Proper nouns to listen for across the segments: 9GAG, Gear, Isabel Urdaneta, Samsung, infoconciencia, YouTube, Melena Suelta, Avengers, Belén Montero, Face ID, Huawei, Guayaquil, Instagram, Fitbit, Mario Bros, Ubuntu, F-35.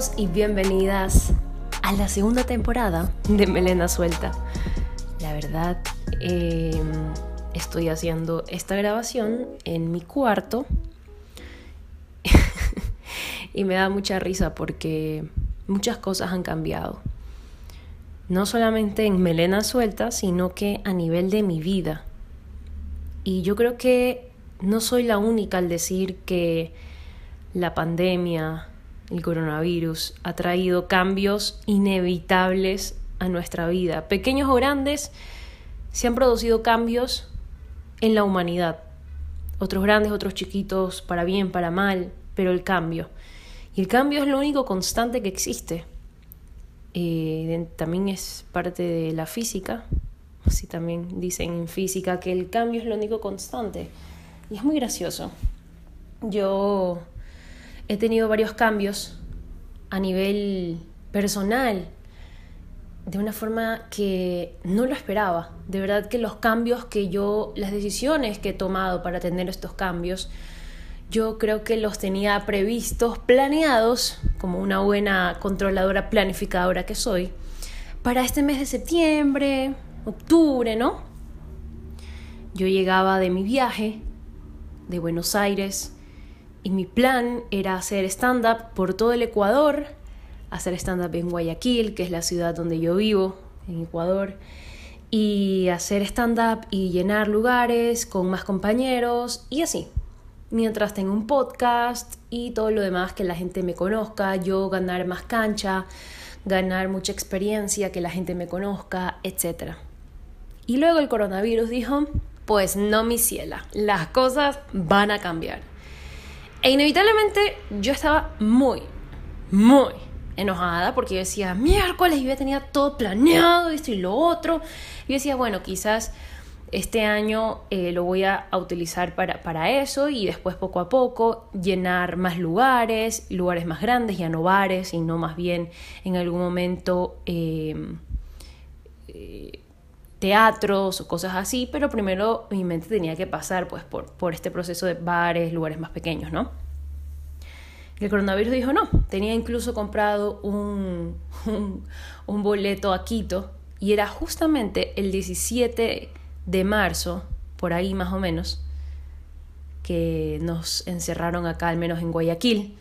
Bienvenidos y bienvenidas a la segunda temporada de Melena Suelta. La verdad, estoy haciendo esta grabación en mi cuarto y me da mucha risa porque muchas cosas han cambiado. No solamente en Melena Suelta, sino que a nivel de mi vida. Y yo creo que no soy la única al decir que la pandemia, el coronavirus, ha traído cambios inevitables a nuestra vida. Pequeños o grandes, se han producido cambios en la humanidad. Otros grandes, otros chiquitos, para bien, para mal, pero el cambio. Y el cambio es lo único constante que existe. También es parte de la física. Así también dicen en física que el cambio es lo único constante. Y es muy gracioso. Yo he tenido varios cambios a nivel personal, de una forma que no lo esperaba. De verdad que los cambios que las decisiones que he tomado para tener estos cambios, yo creo que los tenía previstos, planeados, como una buena controladora, planificadora que soy, para este mes de septiembre, octubre, ¿no? Yo llegaba de mi viaje de Buenos Aires, y mi plan era hacer stand-up por todo el Ecuador, hacer stand-up en Guayaquil, que es la ciudad donde yo vivo, en Ecuador, y hacer stand-up y llenar lugares con más compañeros y así. Mientras tengo un podcast y todo lo demás, que la gente me conozca, yo ganar más cancha, ganar mucha experiencia, que la gente me conozca, etc. Y luego el coronavirus dijo, pues no, mi ciela, las cosas van a cambiar. E inevitablemente yo estaba muy, muy enojada porque yo decía, miércoles, yo ya tenía todo planeado, esto y lo otro. Yo decía, bueno, quizás este año lo voy a utilizar para eso y después poco a poco llenar más lugares más grandes, ya no bares, sino más bien en algún momento teatros o cosas así, pero primero mi mente tenía que pasar pues por este proceso de bares, lugares más pequeños, ¿no? Y el coronavirus dijo no. Tenía incluso comprado un boleto a Quito y era justamente el 17 de marzo, por ahí más o menos, que nos encerraron acá, al menos en Guayaquil.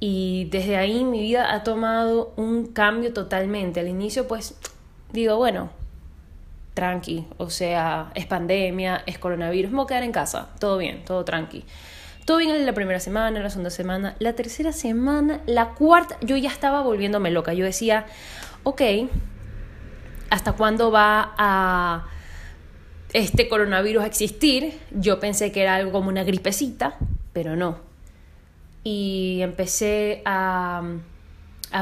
Y desde ahí mi vida ha tomado un cambio totalmente. Al inicio pues digo, bueno, tranqui, o sea, es pandemia, es coronavirus, me voy a quedar en casa, todo bien, todo tranqui. Todo bien en la primera semana, la segunda semana, la tercera semana, la cuarta, yo ya estaba volviéndome loca. Yo decía, ok, ¿hasta cuándo va a este coronavirus a existir? Yo pensé que era algo como una gripecita, pero no. Y empecé a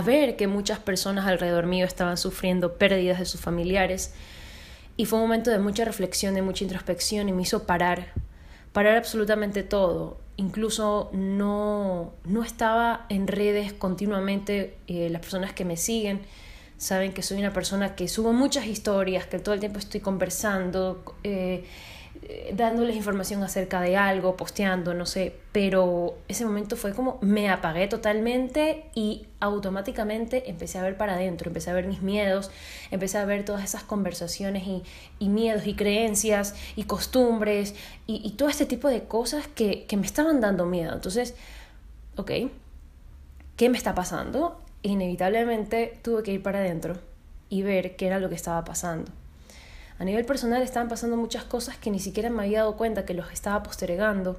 ver que muchas personas alrededor mío estaban sufriendo pérdidas de sus familiares. Y fue un momento de mucha reflexión, de mucha introspección, y me hizo parar absolutamente todo. Incluso no estaba en redes continuamente. Las personas que me siguen saben que soy una persona que subo muchas historias, que todo el tiempo estoy conversando, dándoles información acerca de algo, posteando, no sé. Pero ese momento fue como me apagué totalmente y automáticamente empecé a ver para adentro, empecé a ver mis miedos, empecé a ver todas esas conversaciones y miedos y creencias y costumbres y todo este tipo de cosas que me estaban dando miedo. Entonces, ok, ¿qué me está pasando? Inevitablemente tuve que ir para adentro y ver qué era lo que estaba pasando. A nivel personal estaban pasando muchas cosas que ni siquiera me había dado cuenta que los estaba postergando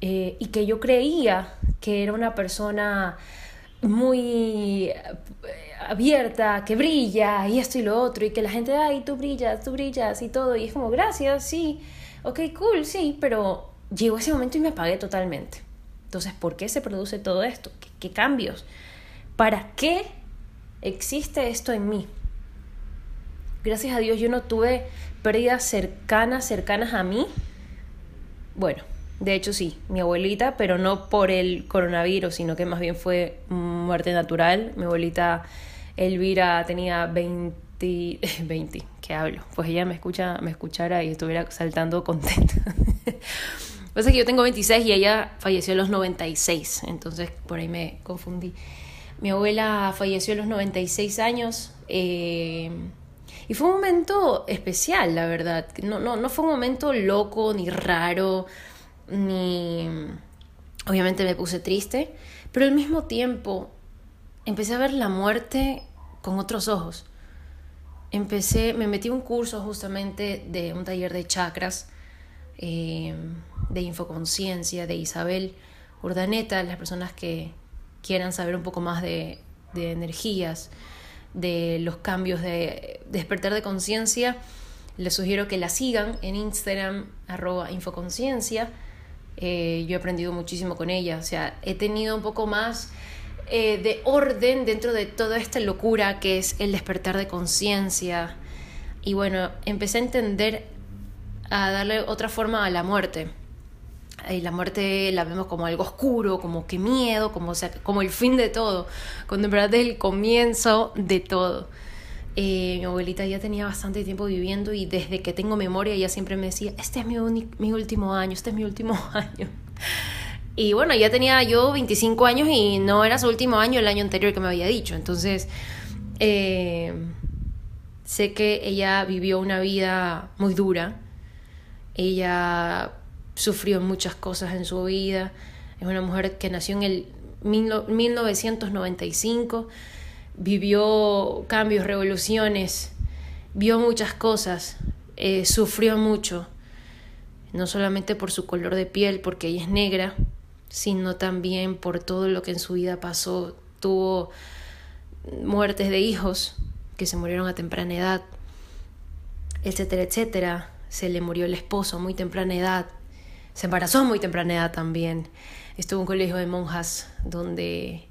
y que yo creía que era una persona muy abierta, que brilla y esto y lo otro y que la gente, ay, tú brillas y todo. Y es como, gracias, sí, ok, cool, sí, pero llegó ese momento y me apagué totalmente. Entonces, ¿por qué se produce todo esto? ¿Qué cambios? ¿Para qué existe esto en mí? Gracias a Dios yo no tuve pérdidas cercanas a mí. Bueno, de hecho sí, mi abuelita, pero no por el coronavirus, sino que más bien fue muerte natural. Mi abuelita Elvira tenía 20, ¿qué hablo? Pues ella me escuchara y estuviera saltando contenta. O sea que yo tengo 26 y ella falleció a los 96, entonces por ahí me confundí. Mi abuela falleció a los 96 años y fue un momento especial, la verdad. No fue un momento loco, ni raro, ni... Obviamente me puse triste, pero al mismo tiempo empecé a ver la muerte con otros ojos. Me metí a un curso justamente de un taller de chakras, de infoconciencia, de Isabel Urdaneta. Las personas que quieran saber un poco más de energías, de los cambios de despertar de conciencia, les sugiero que la sigan en Instagram, @infoconciencia. Yo he aprendido muchísimo con ella, o sea, he tenido un poco más de orden dentro de toda esta locura que es el despertar de conciencia. Y bueno, empecé a entender, a darle otra forma a la muerte. Y la muerte la vemos como algo oscuro, como que miedo, como el fin de todo, cuando en verdad es el comienzo de todo. Mi abuelita ya tenía bastante tiempo viviendo y desde que tengo memoria ella siempre me decía, este es mi último año, este es mi último año. Y bueno, ya tenía yo 25 años y no era su último año, el año anterior que me había dicho. Entonces, sé que ella vivió una vida muy dura. Ella sufrió muchas cosas en su vida. Es una mujer que nació en el 1995, vivió cambios, revoluciones, vio muchas cosas, sufrió mucho, no solamente por su color de piel, porque ella es negra, sino también por todo lo que en su vida pasó. Tuvo muertes de hijos que se murieron a temprana edad, etcétera, etcétera. Se le murió el esposo a muy temprana edad, se embarazó a muy temprana edad también. Estuvo en un colegio de monjas donde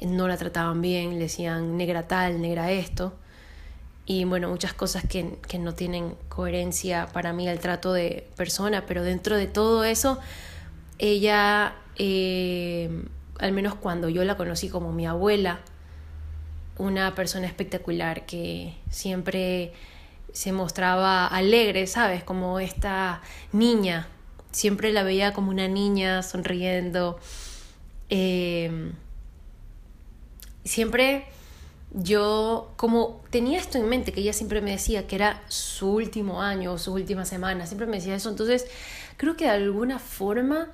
no la trataban bien, le decían negra tal, negra esto. Y bueno, muchas cosas que no tienen coherencia para mí al trato de persona, pero dentro de todo eso, ella, al menos cuando yo la conocí como mi abuela, una persona espectacular que siempre se mostraba alegre, ¿sabes? Como esta niña, siempre la veía como una niña sonriendo. Siempre yo, como tenía esto en mente, que ella siempre me decía que era su último año o su última semana, siempre me decía eso. Entonces creo que de alguna forma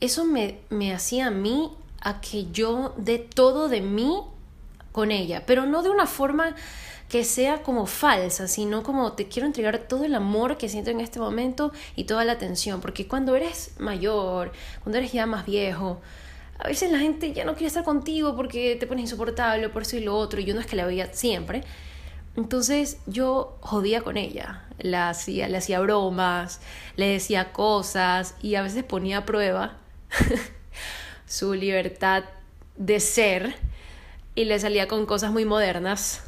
eso me hacía a mí, a que yo dé todo de mí con ella, pero no de una forma que sea como falsa, sino como te quiero entregar todo el amor que siento en este momento y toda la atención, porque cuando eres mayor, cuando eres ya más viejo, a veces la gente ya no quiere estar contigo porque te pones insoportable, por eso y lo otro. Y yo no es que la veía siempre. Entonces yo jodía con ella. Le hacía bromas, le decía cosas y a veces ponía a prueba su libertad de ser y le salía con cosas muy modernas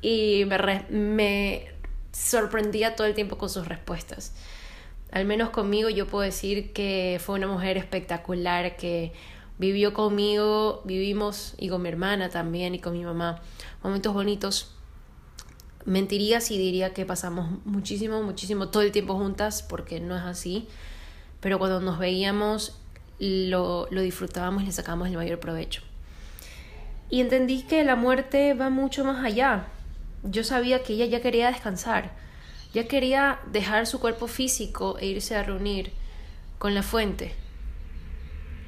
y me sorprendía todo el tiempo con sus respuestas. Al menos conmigo yo puedo decir que fue una mujer espectacular que... vivió conmigo, vivimos, y con mi hermana también, y con mi mamá, momentos bonitos. Mentiría si diría que pasamos muchísimo, muchísimo, todo el tiempo juntas, porque no es así. Pero cuando nos veíamos, lo disfrutábamos y le sacábamos el mayor provecho. Y entendí que la muerte va mucho más allá. Yo sabía que ella ya quería descansar, ya quería dejar su cuerpo físico e irse a reunir con la fuente.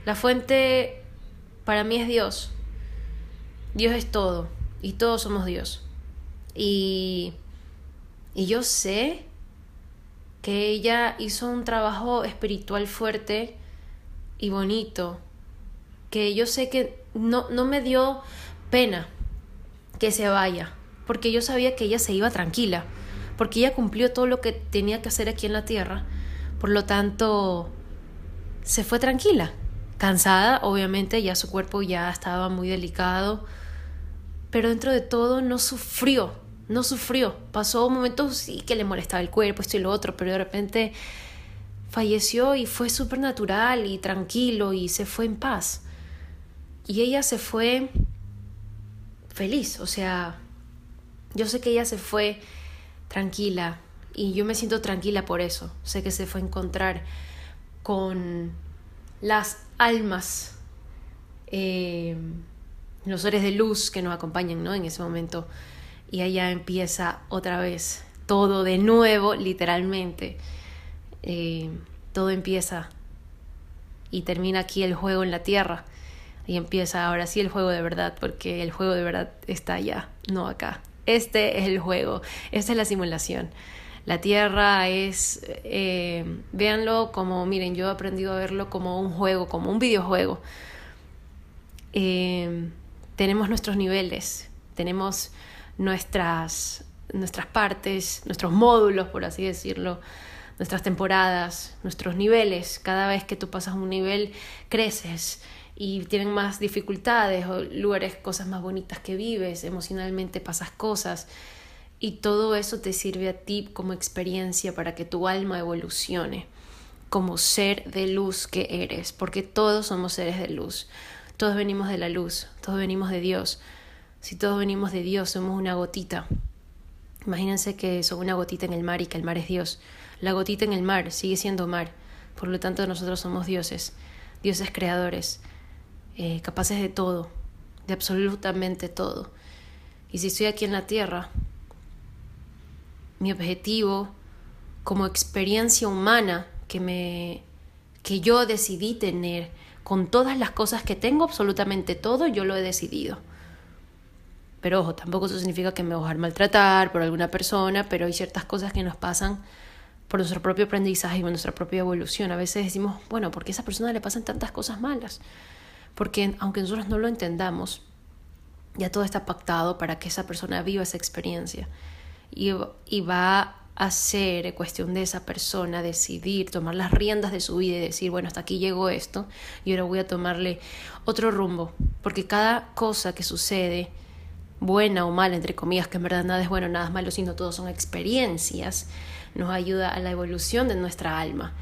La fuente para mí es Dios. Dios es todo y todos somos Dios. Y yo sé que ella hizo un trabajo espiritual fuerte y bonito, que yo sé que no me dio pena que se vaya, porque yo sabía que ella se iba tranquila, porque ella cumplió todo lo que tenía que hacer aquí en la tierra. Por lo tanto, se fue tranquila. Cansada, obviamente, ya su cuerpo ya estaba muy delicado, pero dentro de todo no sufrió. Pasó momentos sí que le molestaba el cuerpo, esto y lo otro, pero de repente falleció y fue súper natural y tranquilo y se fue en paz. Y ella se fue feliz, o sea, yo sé que ella se fue tranquila y yo me siento tranquila por eso. Sé que se fue a encontrar con las almas los seres de luz que nos acompañan, ¿no?, en ese momento. Y allá empieza otra vez todo de nuevo, literalmente. Todo empieza y termina aquí el juego en la tierra. Y empieza ahora sí el juego de verdad, porque el juego de verdad está allá, no acá. Este es el juego, esta es la simulación. La tierra es, véanlo como, miren, yo he aprendido a verlo como un juego, como un videojuego. Tenemos nuestros niveles, tenemos nuestras partes, nuestros módulos, por así decirlo, nuestras temporadas, nuestros niveles. Cada vez que tú pasas un nivel, creces y tienen más dificultades o lugares, cosas más bonitas que vives, emocionalmente pasas cosas. Y todo eso te sirve a ti como experiencia para que tu alma evolucione como ser de luz que eres. Porque todos somos seres de luz. Todos venimos de la luz. Todos venimos de Dios. Si todos venimos de Dios, somos una gotita. Imagínense que son una gotita en el mar y que el mar es Dios. La gotita en el mar sigue siendo mar. Por lo tanto, nosotros somos dioses. Dioses creadores. Capaces de todo. De absolutamente todo. Y si estoy aquí en la tierra, mi objetivo como experiencia humana que yo decidí tener, con todas las cosas que tengo, absolutamente todo, yo lo he decidido. Pero ojo, tampoco eso significa que me voy a dejar maltratar por alguna persona, pero hay ciertas cosas que nos pasan por nuestro propio aprendizaje y por nuestra propia evolución. A veces decimos, bueno, ¿por qué a esa persona le pasan tantas cosas malas? Porque aunque nosotros no lo entendamos, ya todo está pactado para que esa persona viva esa experiencia. Y va a ser cuestión de esa persona decidir tomar las riendas de su vida y decir, bueno, hasta aquí llegó esto y ahora voy a tomarle otro rumbo. Porque cada cosa que sucede, buena o mala, entre comillas, que en verdad nada es bueno, nada es malo, sino todo son experiencias, nos ayuda a la evolución de nuestra alma.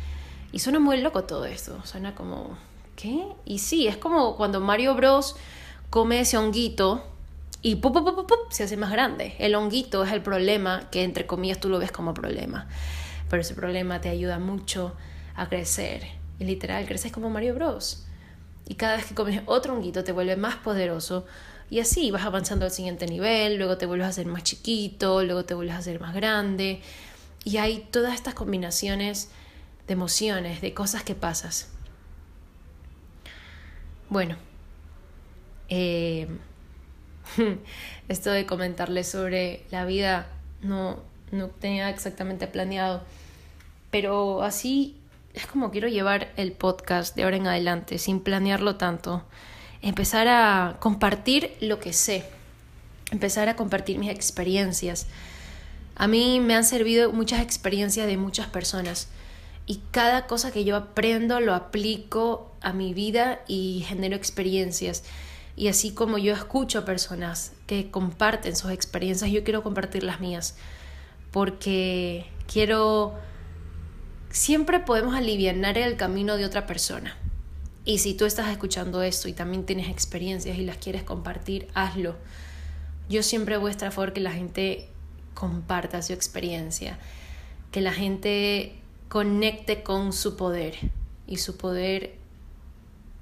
Y suena muy loco todo esto, suena como, ¿qué? Y sí, es como cuando Mario Bros come ese honguito y pop, pop, pop, pop, se hace más grande. El honguito es el problema que, entre comillas, tú lo ves como problema. Pero ese problema te ayuda mucho a crecer. Y literal, creces como Mario Bros. Y cada vez que comes otro honguito te vuelve más poderoso. Y así vas avanzando al siguiente nivel. Luego te vuelves a hacer más chiquito. Luego te vuelves a hacer más grande. Y hay todas estas combinaciones de emociones, de cosas que pasas. Bueno. Esto de comentarles sobre la vida no tenía exactamente planeado, pero así es como quiero llevar el podcast de ahora en adelante, sin planearlo tanto. Empezar a compartir lo que sé, empezar a compartir mis experiencias. A mí me han servido muchas experiencias de muchas personas y cada cosa que yo aprendo lo aplico a mi vida y genero experiencias. Y así como yo escucho personas que comparten sus experiencias, yo quiero compartir las mías. Porque siempre podemos alivianar el camino de otra persona. Y si tú estás escuchando esto y también tienes experiencias y las quieres compartir, hazlo. Yo siempre voy a estar a favor que la gente comparta su experiencia. Que la gente conecte con su poder. Y su poder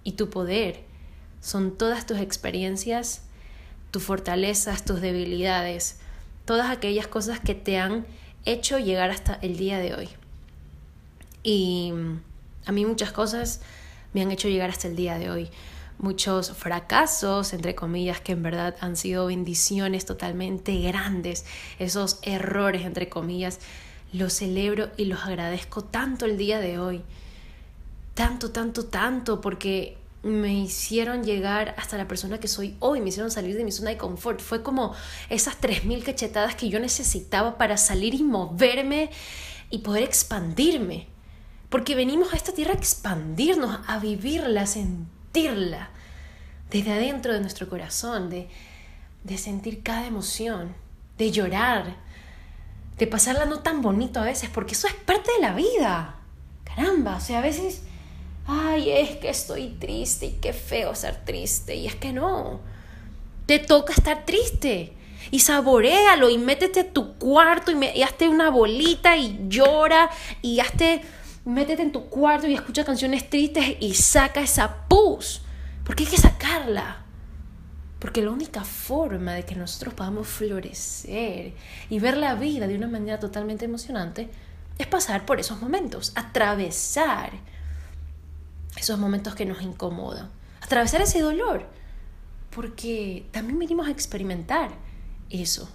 y tu poder son todas tus experiencias, tus fortalezas, tus debilidades, todas aquellas cosas que te han hecho llegar hasta el día de hoy. Y a mí muchas cosas me han hecho llegar hasta el día de hoy. Muchos fracasos, entre comillas, que en verdad han sido bendiciones totalmente grandes. Esos errores, entre comillas, los celebro y los agradezco tanto el día de hoy. Tanto, tanto, tanto, porque me hicieron llegar hasta la persona que soy hoy, me hicieron salir de mi zona de confort. Fue como esas 3.000 cachetadas que yo necesitaba para salir y moverme y poder expandirme. Porque venimos a esta tierra a expandirnos, a vivirla, a sentirla. Desde adentro de nuestro corazón, de sentir cada emoción, de llorar, de pasarla no tan bonito a veces, porque eso es parte de la vida. Caramba, o sea, a veces, ay, es que estoy triste y qué feo estar triste. Y es que no, te toca estar triste y saboréalo y métete a tu cuarto y hazte una bolita y llora y métete en tu cuarto y escucha canciones tristes y saca esa pus, porque hay que sacarla. Porque la única forma de que nosotros podamos florecer y ver la vida de una manera totalmente emocionante es pasar por esos momentos, atravesar esos momentos que nos incomodan, atravesar ese dolor, porque también venimos a experimentar eso.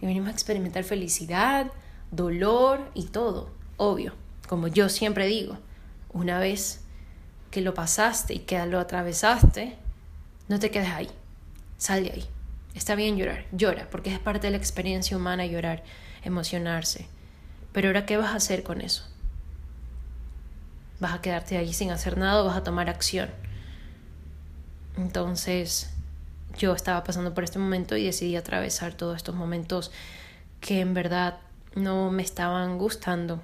Y venimos a experimentar felicidad, dolor y todo, obvio. Como yo siempre digo, una vez que lo pasaste y que lo atravesaste, no te quedes ahí, sal de ahí. Está bien llorar, llora, porque es parte de la experiencia humana llorar, emocionarse. Pero ahora, ¿qué vas a hacer con eso? ¿Vas a quedarte ahí sin hacer nada o vas a tomar acción? Entonces, yo estaba pasando por este momento y decidí atravesar todos estos momentos que en verdad no me estaban gustando.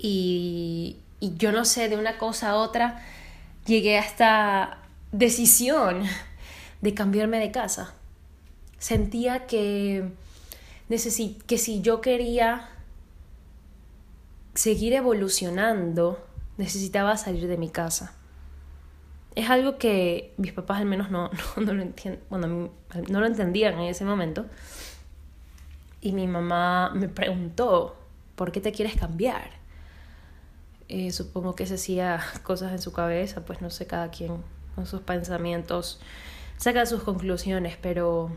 Y yo no sé, de una cosa a otra, llegué hasta decisión de cambiarme de casa. Sentía que si yo quería seguir evolucionando, necesitaba salir de mi casa. Es algo que mis papás al menos no lo entienden, bueno, no lo entendían en ese momento. Y mi mamá me preguntó, ¿por qué te quieres cambiar? Supongo que se hacía cosas en su cabeza, pues no sé, cada quien con sus pensamientos saca sus conclusiones, pero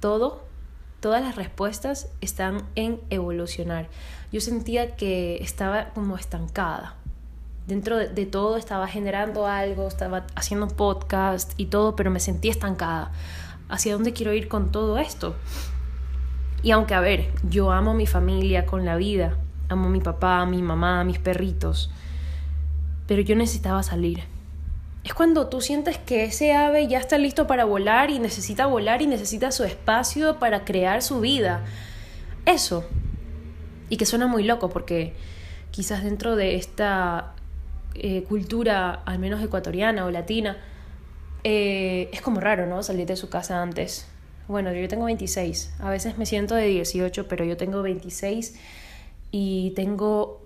todas las respuestas están en evolucionar. Yo sentía que estaba como estancada. Dentro de todo estaba generando algo, estaba haciendo un podcast y todo, pero me sentía estancada. ¿Hacia dónde quiero ir con todo esto? Y aunque, a ver, yo amo a mi familia con la vida, amo a mi papá, a mi mamá, a mis perritos, pero yo necesitaba salir. Es cuando tú sientes que ese ave ya está listo para volar y necesita su espacio para crear su vida. Eso. Y que suena muy loco porque quizás dentro de esta cultura, al menos ecuatoriana o latina, es como raro, ¿no? Salir de su casa antes. Bueno, yo tengo 26. A veces me siento de 18, pero yo tengo 26 y tengo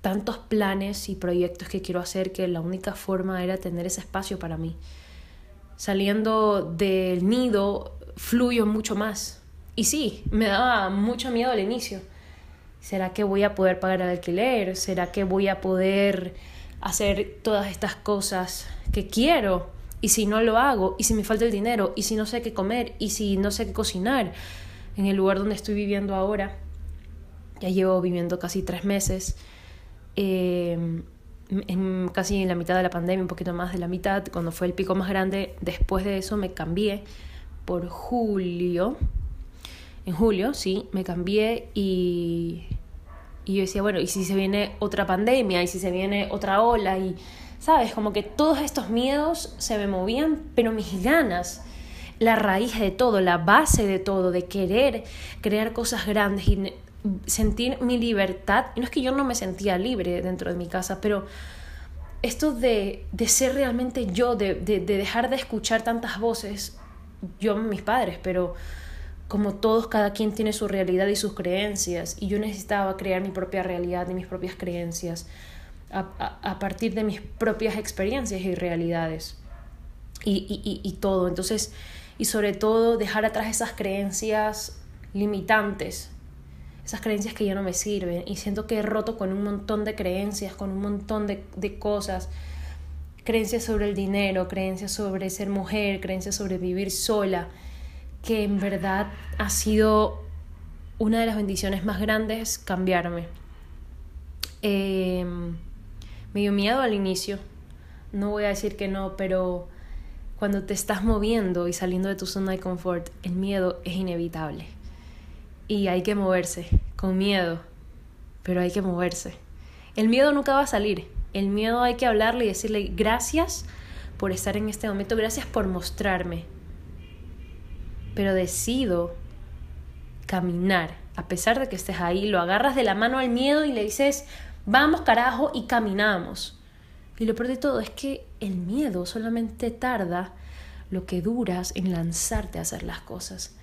tantos planes y proyectos que quiero hacer que la única forma era tener ese espacio para mí. Saliendo del nido fluyo mucho más. Y sí, me daba mucho miedo al inicio. ¿Será que voy a poder pagar el alquiler? ¿Será que voy a poder hacer todas estas cosas que quiero? ¿Y si no lo hago? ¿Y si me falta el dinero? ¿Y si no sé qué comer? ¿Y si no sé qué cocinar? En el lugar donde estoy viviendo ahora, ya llevo viviendo casi 3 meses, casi en la mitad de la pandemia, un poquito más de la mitad, cuando fue el pico más grande. Después de eso me cambié por julio. En julio, sí, me cambié y yo decía, bueno, ¿y si se viene otra pandemia? ¿Y si se viene otra ola? Y, ¿sabes? Como que todos estos miedos se me movían, pero mis ganas, la raíz de todo, la base de todo, de querer crear cosas grandes y sentir mi libertad. No es que yo no me sentía libre dentro de mi casa, pero esto de ser realmente yo, de dejar de escuchar tantas voces, yo mis padres, pero como todos, cada quien tiene su realidad y sus creencias, y yo necesitaba crear mi propia realidad y mis propias creencias a partir de mis propias experiencias y realidades y todo. Entonces, y sobre todo dejar atrás esas creencias limitantes, esas creencias que ya no me sirven, y siento que he roto con un montón de creencias, con un montón de cosas, creencias sobre el dinero, creencias sobre ser mujer, creencias sobre vivir sola, que en verdad ha sido una de las bendiciones más grandes cambiarme. Me dio miedo al inicio, no voy a decir que no, pero cuando te estás moviendo y saliendo de tu zona de confort, el miedo es inevitable. Y hay que moverse, con miedo, pero hay que moverse. El miedo nunca va a salir. El miedo hay que hablarle y decirle, gracias por estar en este momento, gracias por mostrarme. Pero decido caminar, a pesar de que estés ahí, lo agarras de la mano al miedo y le dices, vamos carajo, y caminamos. Y lo peor de todo es que el miedo solamente tarda lo que duras en lanzarte a hacer las cosas.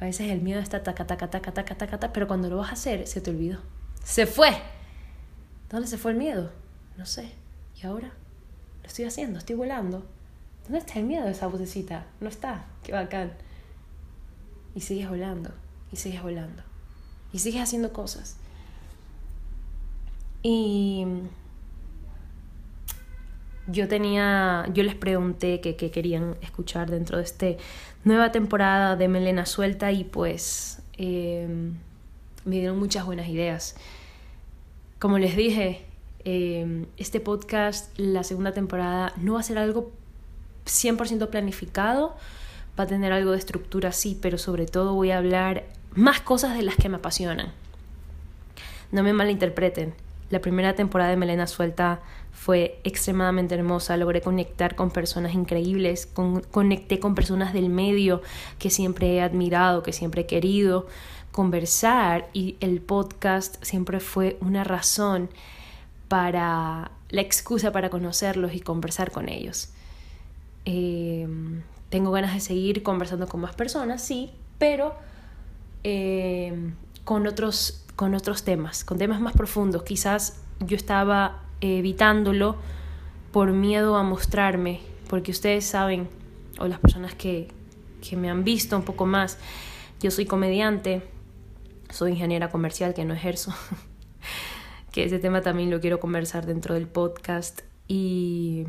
A veces el miedo está taca, taca, taca, taca, taca, taca, pero cuando lo vas a hacer, se te olvidó. ¡Se fue! ¿Dónde se fue el miedo? No sé. ¿Y ahora? Lo estoy haciendo, estoy volando. ¿Dónde está el miedo de esa vocecita? No está, qué bacán. Y sigues volando, y sigues volando, y sigues haciendo cosas. Y yo les pregunté qué querían escuchar dentro de esta nueva temporada de Melena Suelta, y pues me dieron muchas buenas ideas. Como les dije, este podcast, la segunda temporada, no va a ser algo 100% planificado, va a tener algo de estructura, sí, pero sobre todo voy a hablar más cosas de las que me apasionan. No me malinterpreten. La primera temporada de Melena Suelta fue extremadamente hermosa. Logré conectar con personas increíbles. Conecté con personas del medio que siempre he admirado, que siempre he querido conversar. Y el podcast siempre fue una razón la excusa para conocerlos y conversar con ellos. Tengo ganas de seguir conversando con más personas, sí, pero con otros temas, con temas más profundos. Quizás yo estaba evitándolo por miedo a mostrarme, porque ustedes saben, o las personas que me han visto un poco más, yo soy comediante, soy ingeniera comercial, que no ejerzo, que ese tema también lo quiero conversar dentro del podcast, y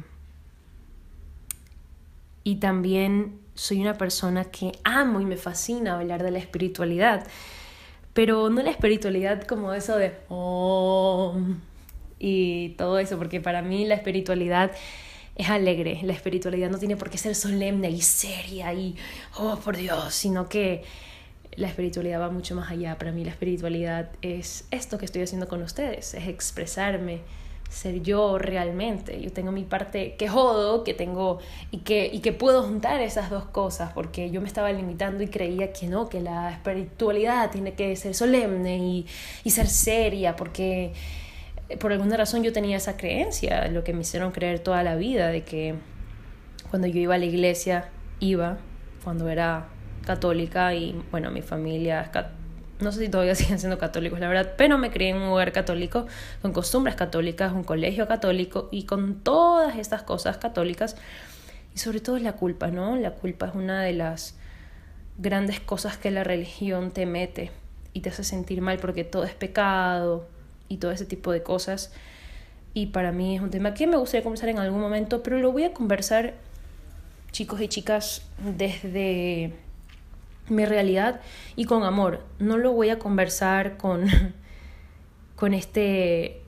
también soy una persona que amo y me fascina hablar de la espiritualidad, pero no la espiritualidad como eso de oh, y todo eso, porque para mí la espiritualidad es alegre. La espiritualidad no tiene por qué ser solemne y seria y oh, por Dios, sino que la espiritualidad va mucho más allá. Para mí la espiritualidad es esto que estoy haciendo con ustedes, es expresarme, ser yo realmente. Yo tengo mi parte que jodo, que tengo y que puedo juntar esas dos cosas, porque yo me estaba limitando y creía que no, que la espiritualidad tiene que ser solemne y ser seria, porque por alguna razón yo tenía esa creencia, lo que me hicieron creer toda la vida, de que cuando yo iba a la iglesia, cuando era católica, y bueno, mi familia es católica. No sé si todavía siguen siendo católicos, la verdad, pero me crié en un hogar católico, con costumbres católicas, un colegio católico y con todas estas cosas católicas. Y sobre todo la culpa, ¿no? La culpa es una de las grandes cosas que la religión te mete y te hace sentir mal, porque todo es pecado y todo ese tipo de cosas. Y para mí es un tema que me gustaría conversar en algún momento, pero lo voy a conversar, chicos y chicas, desde mi realidad y con amor. No lo voy a conversar con este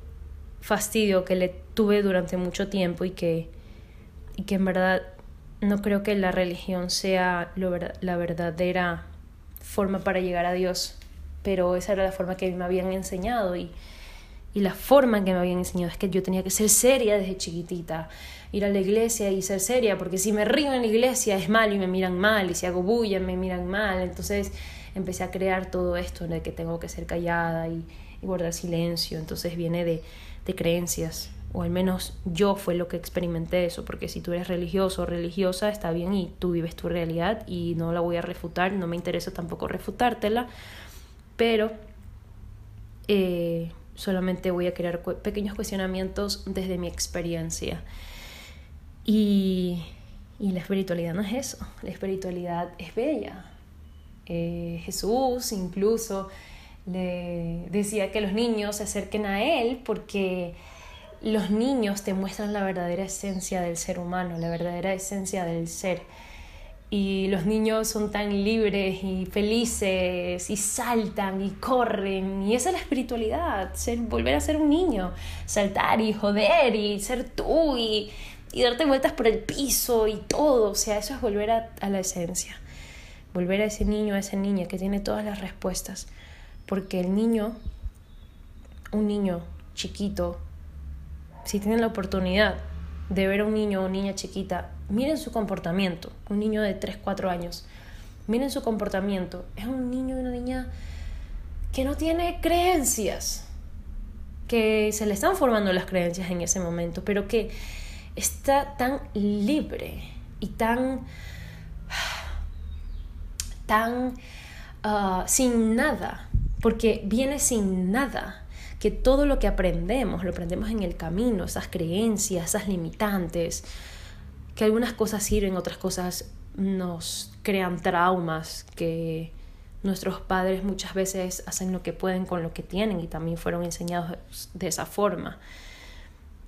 fastidio que le tuve durante mucho tiempo y que en verdad no creo que la religión sea la verdadera forma para llegar a Dios, pero esa era la forma que me habían enseñado, y la forma que me habían enseñado es que yo tenía que ser seria desde chiquitita, ir a la iglesia y ser seria, porque si me río en la iglesia es malo y me miran mal, y si hago bulla me miran mal. Entonces empecé a crear todo esto de que tengo que ser callada y guardar silencio. Entonces viene de creencias, o al menos yo fue lo que experimenté eso, porque si tú eres religioso o religiosa, está bien, y tú vives tu realidad y no la voy a refutar, no me interesa tampoco refutártela, pero solamente voy a crear pequeños cuestionamientos desde mi experiencia. Y la espiritualidad no es eso. La espiritualidad es bella. Jesús incluso le decía que los niños se acerquen a él, porque los niños te muestran la verdadera esencia del ser humano, la verdadera esencia del ser. Y los niños son tan libres y felices y saltan y corren, y esa es la espiritualidad, volver a ser un niño, saltar y joder y ser tú y darte vueltas por el piso y todo. O sea, eso es volver a la esencia, volver a ese niño, a esa niña que tiene todas las respuestas, porque un niño chiquito, si tienen la oportunidad de ver a un niño o niña chiquita, miren su comportamiento. Un niño de 3, 4 años, miren su comportamiento. Es un niño y una niña que no tiene creencias, que se le están formando las creencias en ese momento, pero que está tan libre y tan sin nada, porque viene sin nada. Que todo lo que aprendemos, lo aprendemos en el camino, esas creencias, esas limitantes, que algunas cosas sirven, otras cosas nos crean traumas, que nuestros padres muchas veces hacen lo que pueden con lo que tienen y también fueron enseñados de esa forma,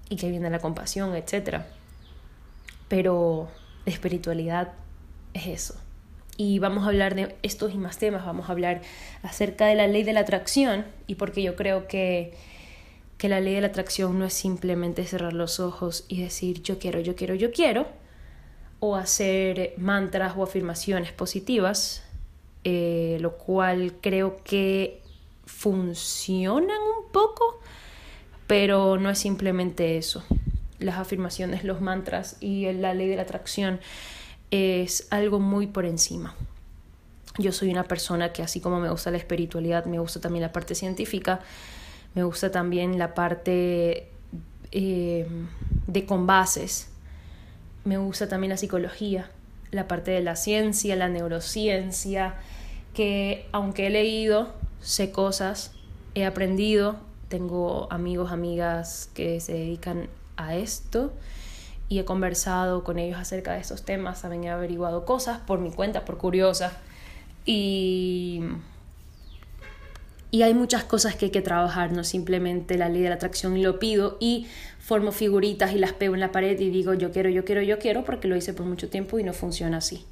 y que viene la compasión, etc. Pero la espiritualidad es eso. Y vamos a hablar de estos y más temas. Vamos a hablar acerca de la ley de la atracción, y porque yo creo que la ley de la atracción no es simplemente cerrar los ojos y decir yo quiero, yo quiero, yo quiero, o hacer mantras o afirmaciones positivas, lo cual creo que funcionan un poco, pero no es simplemente eso. Las afirmaciones, los mantras y la ley de la atracción es algo muy por encima. Yo soy una persona que, así como me gusta la espiritualidad, me gusta también la parte científica, me gusta también la parte de con bases, me gusta también la psicología, la parte de la ciencia, la neurociencia, que aunque he leído, sé cosas, he aprendido, tengo amigos, amigas que se dedican a esto, y he conversado con ellos acerca de estos temas. También he averiguado cosas por mi cuenta, por curiosa. Y hay muchas cosas que hay que trabajar, no simplemente la ley de la atracción, y lo pido y formo figuritas y las pego en la pared y digo yo quiero, yo quiero, yo quiero, porque lo hice por mucho tiempo y no funciona así.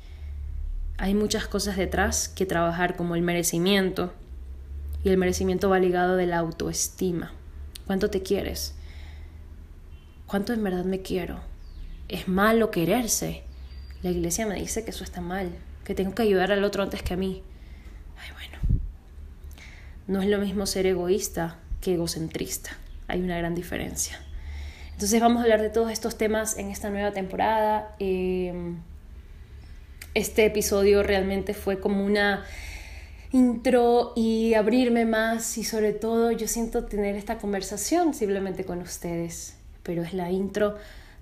Hay muchas cosas detrás que trabajar, como el merecimiento, y el merecimiento va ligado de la autoestima. ¿Cuánto te quieres? ¿Cuánto en verdad me quiero? Es malo quererse. La iglesia me dice que eso está mal, que tengo que ayudar al otro antes que a mí. Ay, bueno. No es lo mismo ser egoísta que egocentrista. Hay una gran diferencia. Entonces vamos a hablar de todos estos temas en esta nueva temporada. Este episodio realmente fue como una intro y abrirme más, y sobre todo yo siento tener esta conversación simplemente con ustedes, pero es la intro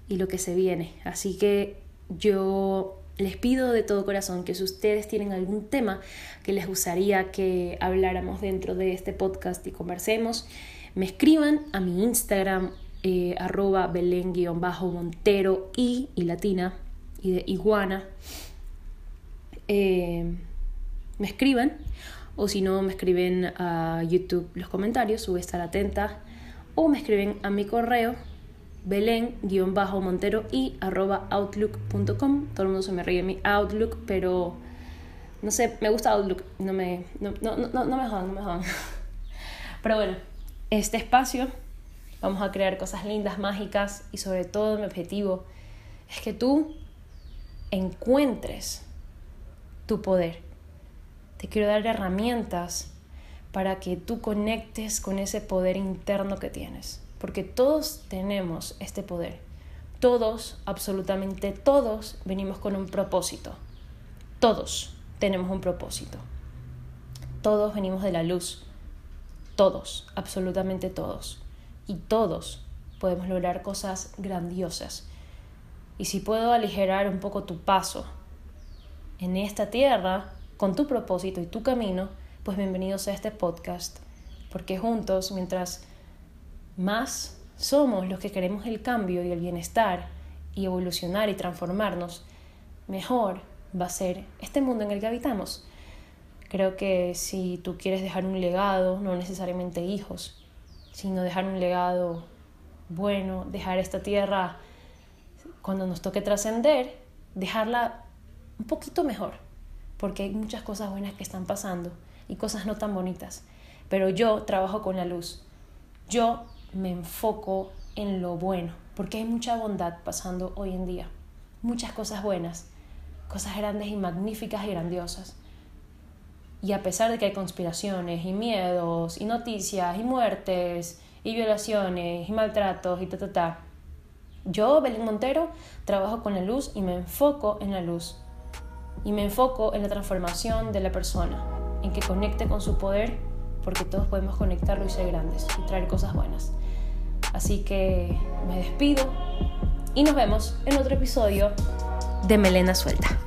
y lo que se viene. Así que yo les pido de todo corazón que si ustedes tienen algún tema que les gustaría que habláramos dentro de este podcast y conversemos, me escriban a mi Instagram, @Belén_Montero, y latina, y de iguana. Me escriban, o si no, me escriben a YouTube los comentarios, voy a estar atenta, o me escriben a mi correo, Belén_Montero y @outlook.com. Todo el mundo se me ríe mi Outlook, pero no sé, me gusta Outlook, no me jodan. Pero bueno, este espacio vamos a crear cosas lindas, mágicas, y sobre todo mi objetivo es que tú encuentres tu poder. Te quiero dar herramientas para que tú conectes con ese poder interno que tienes. Porque todos tenemos este poder. Todos, absolutamente todos, venimos con un propósito. Todos tenemos un propósito. Todos venimos de la luz. Todos, absolutamente todos. Y todos podemos lograr cosas grandiosas. Y si puedo aligerar un poco tu paso en esta tierra, con tu propósito y tu camino, pues bienvenidos a este podcast. Porque juntos, mientras más somos los que queremos el cambio y el bienestar y evolucionar y transformarnos, mejor va a ser este mundo en el que habitamos. Creo que si tú quieres dejar un legado, no necesariamente hijos, sino dejar un legado bueno, dejar esta tierra, cuando nos toque trascender, dejarla un poquito mejor, porque hay muchas cosas buenas que están pasando y cosas no tan bonitas. Pero yo trabajo con la luz. Yo me enfoco en lo bueno, porque hay mucha bondad pasando hoy en día, muchas cosas buenas, cosas grandes y magníficas y grandiosas. Y a pesar de que hay conspiraciones y miedos y noticias y muertes y violaciones y maltratos y yo, Belén Montero, trabajo con la luz y me enfoco en la luz, y me enfoco en la transformación de la persona, en que conecte con su poder, porque todos podemos conectarlo y ser grandes y traer cosas buenas. Así que me despido y nos vemos en otro episodio de Melena Suelta.